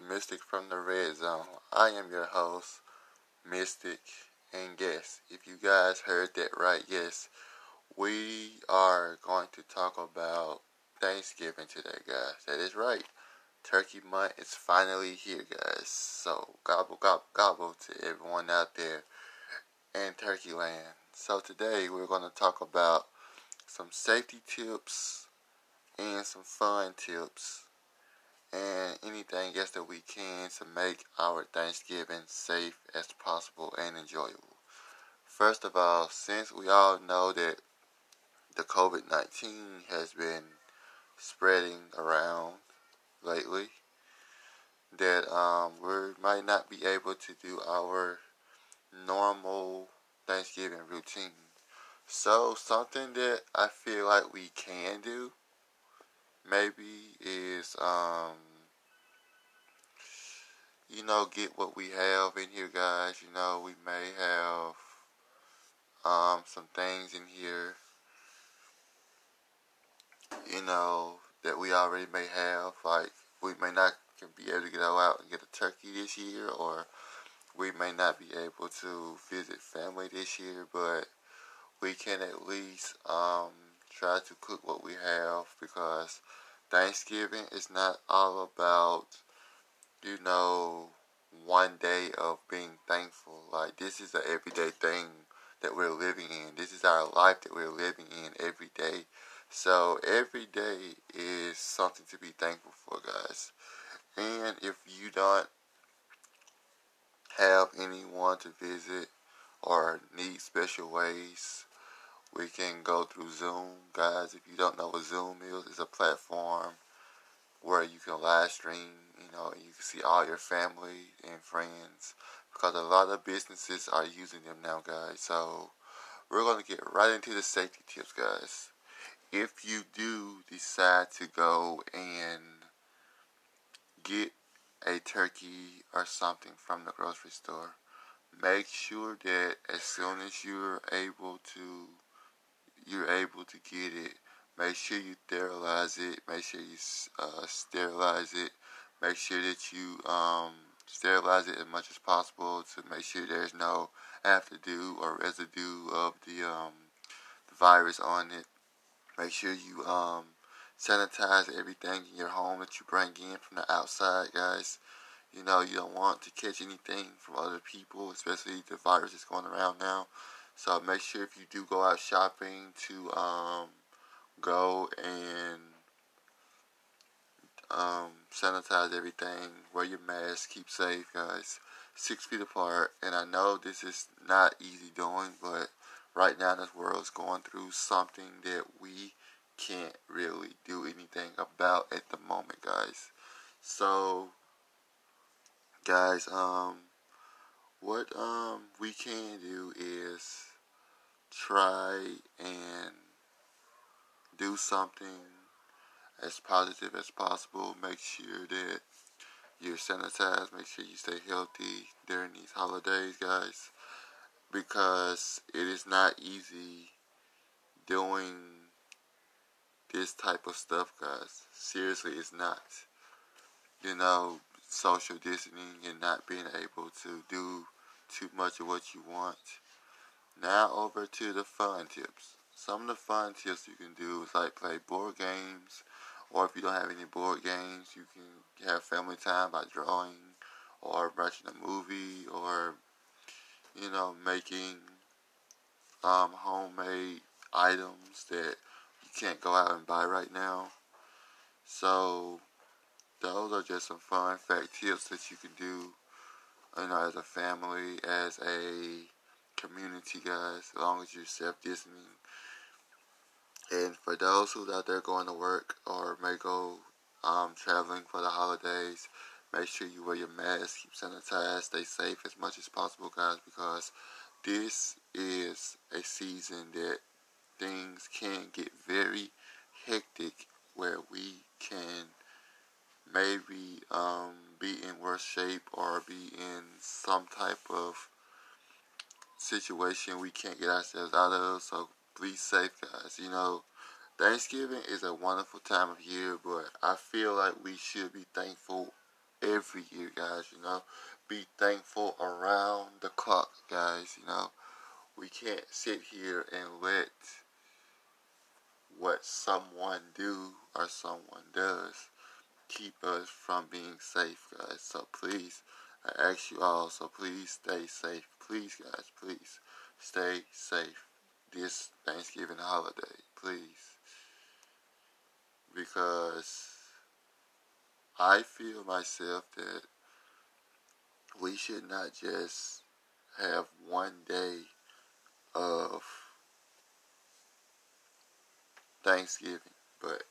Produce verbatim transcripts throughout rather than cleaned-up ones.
to Mystic from the Red Zone. I am your host, Mystic, and yes, if you guys heard that right, yes, we are going to talk about Thanksgiving today, guys. That is right. Turkey month is finally here, guys. So, gobble, gobble, gobble to everyone out there in Turkey land. So today, we're going to talk about some safety tips and some fun tips and anything else that we can to make our Thanksgiving safe as possible and enjoyable. First of all, since we all know that the COVID nineteen has been spreading around lately, that um, we might not be able to do our normal Thanksgiving routine. So something that I feel like we can do maybe is, um, you know, get what we have in here, guys. You know, we may have um, some things in here, you know, that we already may have. Like, we may not be able to go out and get a turkey this year, or we may not be able to visit family this year, but we can at least um, try to cook what we have, because Thanksgiving is not all about, you know, one day of being thankful. Like, this is an everyday thing that we're living in. This is our life that we're living in every day. So every day is something to be thankful for, guys. And if you don't have anyone to visit or need special ways, we can go through Zoom. Guys, if you don't know what Zoom is, it's a platform where you can live stream, you know, and you can see all your family and friends, because a lot of businesses are using them now, guys. So we're going to get right into the safety tips, guys. If you do decide to go and get a turkey or something from the grocery store, make sure that as soon as you're able to, you're able to get it, make sure you sterilize it, make sure you uh, sterilize it, make sure that you um, sterilize it as much as possible to make sure there's no afterdew or residue of the, um, the virus on it. Make sure you um, sanitize everything in your home that you bring in from the outside, guys. You know, you don't want to catch anything from other people, especially the virus that's going around now. So make sure if you do go out shopping to um, go and um, sanitize everything. Wear your mask. Keep safe, guys. Six feet apart. And I know this is not easy doing, but right now this world is going through something that we can't really do anything about at the moment, guys. So guys, um, what um we can do is try and do something as positive as possible. Make sure that you're sanitized. Make sure you stay healthy during these holidays, guys, because it is not easy doing this type of stuff, guys. Seriously, it's not. You know, social distancing and not being able to do too much of what you want. Now over to the fun tips. Some of the fun tips you can do is like play board games, or if you don't have any board games, you can have family time by drawing or watching a movie, or, you know, making um, homemade items that you can't go out and buy right now. So those are just some fun fact tips that you can do, you know, as a family, as a community, guys, as long as you're self-distancing. And for those who's out there going to work or may go um, traveling for the holidays, make sure you wear your mask, keep sanitized, stay safe as much as possible, guys, because this is a season that things can get very hectic, where we can maybe um, be in worse shape or be in some type of situation we can't get ourselves out of. So be safe, guys. You know, Thanksgiving is a wonderful time of year, but I feel like we should be thankful every year, guys, you know. Be thankful around the clock, guys, you know. We can't sit here and let what someone do or someone does keep us from being safe, guys. So please, I ask you all, so please stay safe. Please, guys, please stay safe this Thanksgiving holiday, please. Because I feel myself that we should not just have one day of Thanksgiving, but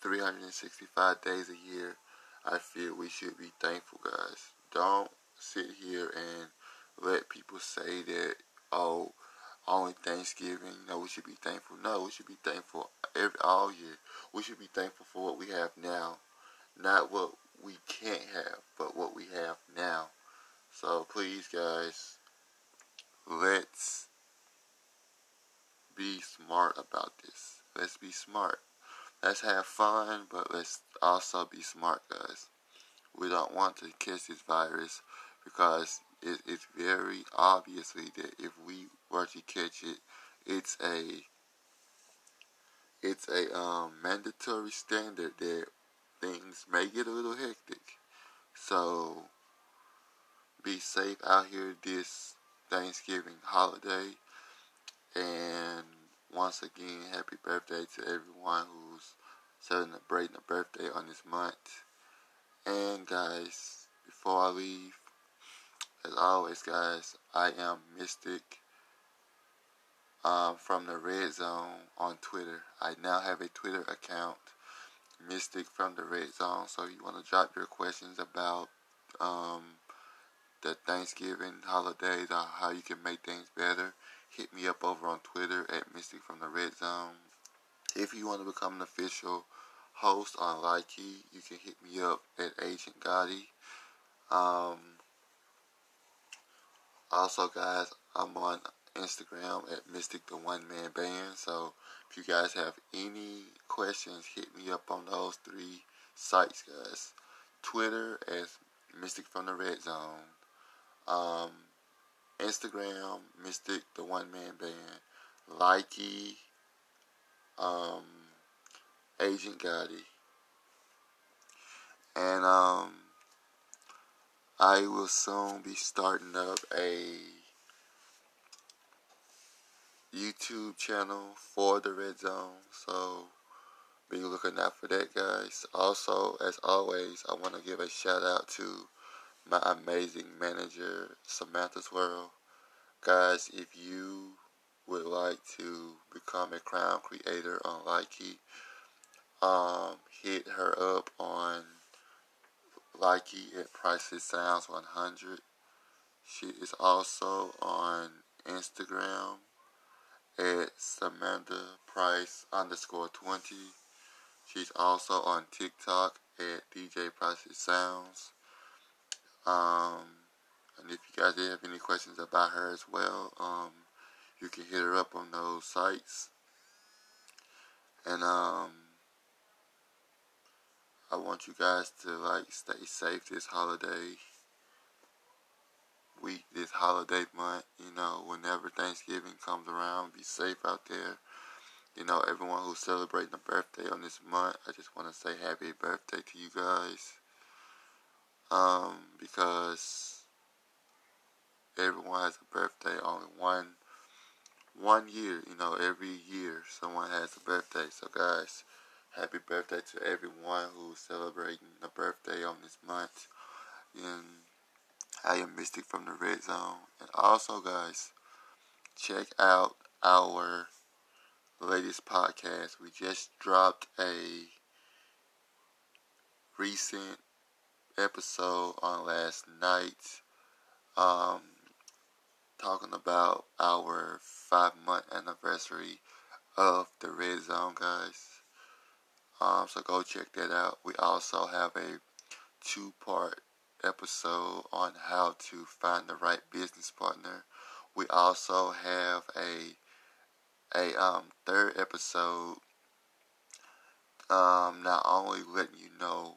three hundred sixty-five days a year, I feel we should be thankful, guys. Don't sit here and let people say that, oh, only Thanksgiving, no, we should be thankful. No, we should be thankful every, all year. We should be thankful for what we have now. Not what we can't have, but what we have now. So please, guys, let's be smart about this. Let's be smart. Let's have fun, but let's also be smart, guys. We don't want to catch this virus because it, it's very obviously that if we were to catch it, it's a it's a um, mandatory standard that things may get a little hectic. So be safe out here this Thanksgiving holiday. And once again, happy birthday to everyone who's celebrating a birthday on this month. And guys, before I leave, as always, guys, I am Mystic um, from the Red Zone on Twitter. I now have a Twitter account, Mystic from the Red Zone. So if you want to drop your questions about um, the Thanksgiving holidays or how you can make things better, hit me up over on Twitter at Mystic from the Red Zone. If you want to become an official host on Likee, you can hit me up at Agent Gotti. Um, also, guys, I'm on Instagram at Mystic the One Man Band. So if you guys have any questions, hit me up on those three sites, guys. Twitter as Mystic from the Red Zone. Um, Instagram, Mystic the One Man Band. Likee, um, Agent Gotti. And um, I will soon be starting up a YouTube channel for the Red Zone. So be looking out for that, guys. Also, as always, I want to give a shout out to my amazing manager, Samantha Swirl. Guys, if you would like to become a crown creator on Likee, um, hit her up on Likee at Priceless Sounds one hundred. She is also on Instagram at Samantha Price underscore twenty. She's also on TikTok at D J Priceless Sounds. Um, and if you guys have any questions about her as well, um, you can hit her up on those sites. And, um, I want you guys to, like, stay safe this holiday week, this holiday month, you know, whenever Thanksgiving comes around, be safe out there. You know, everyone who's celebrating a birthday on this month, I just want to say happy birthday to you guys. Um, because everyone has a birthday only one, one year, you know, every year someone has a birthday. So guys, happy birthday to everyone who's celebrating a birthday on this month. And I am Mystic from the Red Zone. And also guys, check out our latest podcast. We just dropped a recent episode on last night, um, talking about our five month anniversary of the Red Zone, guys. Um, so go check that out. We also have a two part episode on how to find the right business partner. We also have a a um third episode, um, not only letting you know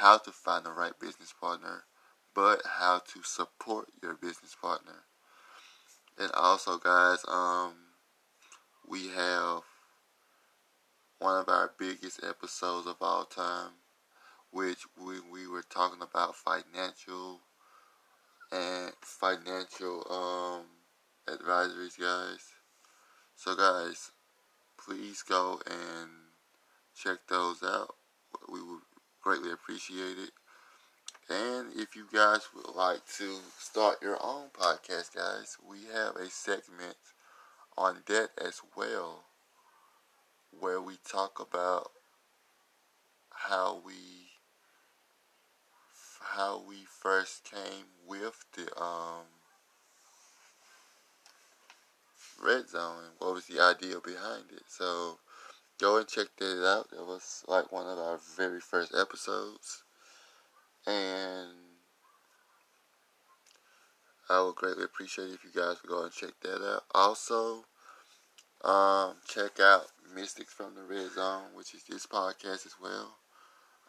how to find the right business partner, but how to support your business partner. And also, guys, um, we have one of our biggest episodes of all time, which we, we were talking about financial and financial um, advisories, guys. So, guys, please go and check those out. We would greatly appreciate it. And if you guys would like to start your own podcast, guys, we have a segment on debt as well, where we talk about how we how we first came with the um, Red Zone and what was the idea behind it. So go and check that out. It was like one of our very first episodes. And I would greatly appreciate it if you guys would go and check that out. Also, um, check out Mystic From the Red Zone, which is this podcast as well.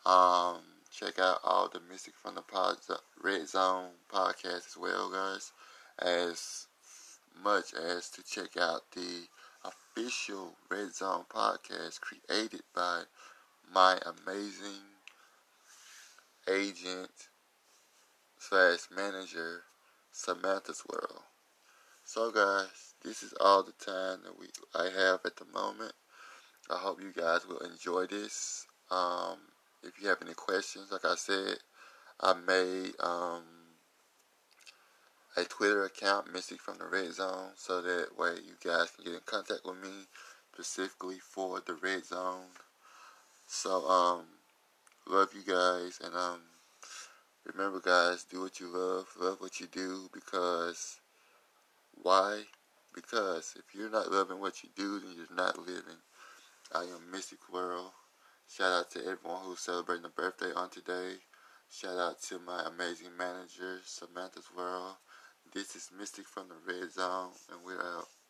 Um, check out all the Mystic From the Pod- Red Zone podcasts as well, guys. As much as to check out the official Red Zone podcast created by my amazing agent slash manager, Samantha Swirl. So, guys, this is all the time that we I have at the moment. I hope you guys will enjoy this. Um, if you have any questions, like I said, I made um, a Twitter account, Mystic From the Red Zone, so that way you guys can get in contact with me specifically for the Red Zone. So, um, love you guys, and um, remember, guys, do what you love, love what you do, because, why? Because if you're not loving what you do, then you're not living. I am Mystic World. Shout out to everyone who's celebrating a birthday on today. Shout out to my amazing manager, Samantha's World. This is Mystic From the Red Zone, and we're out.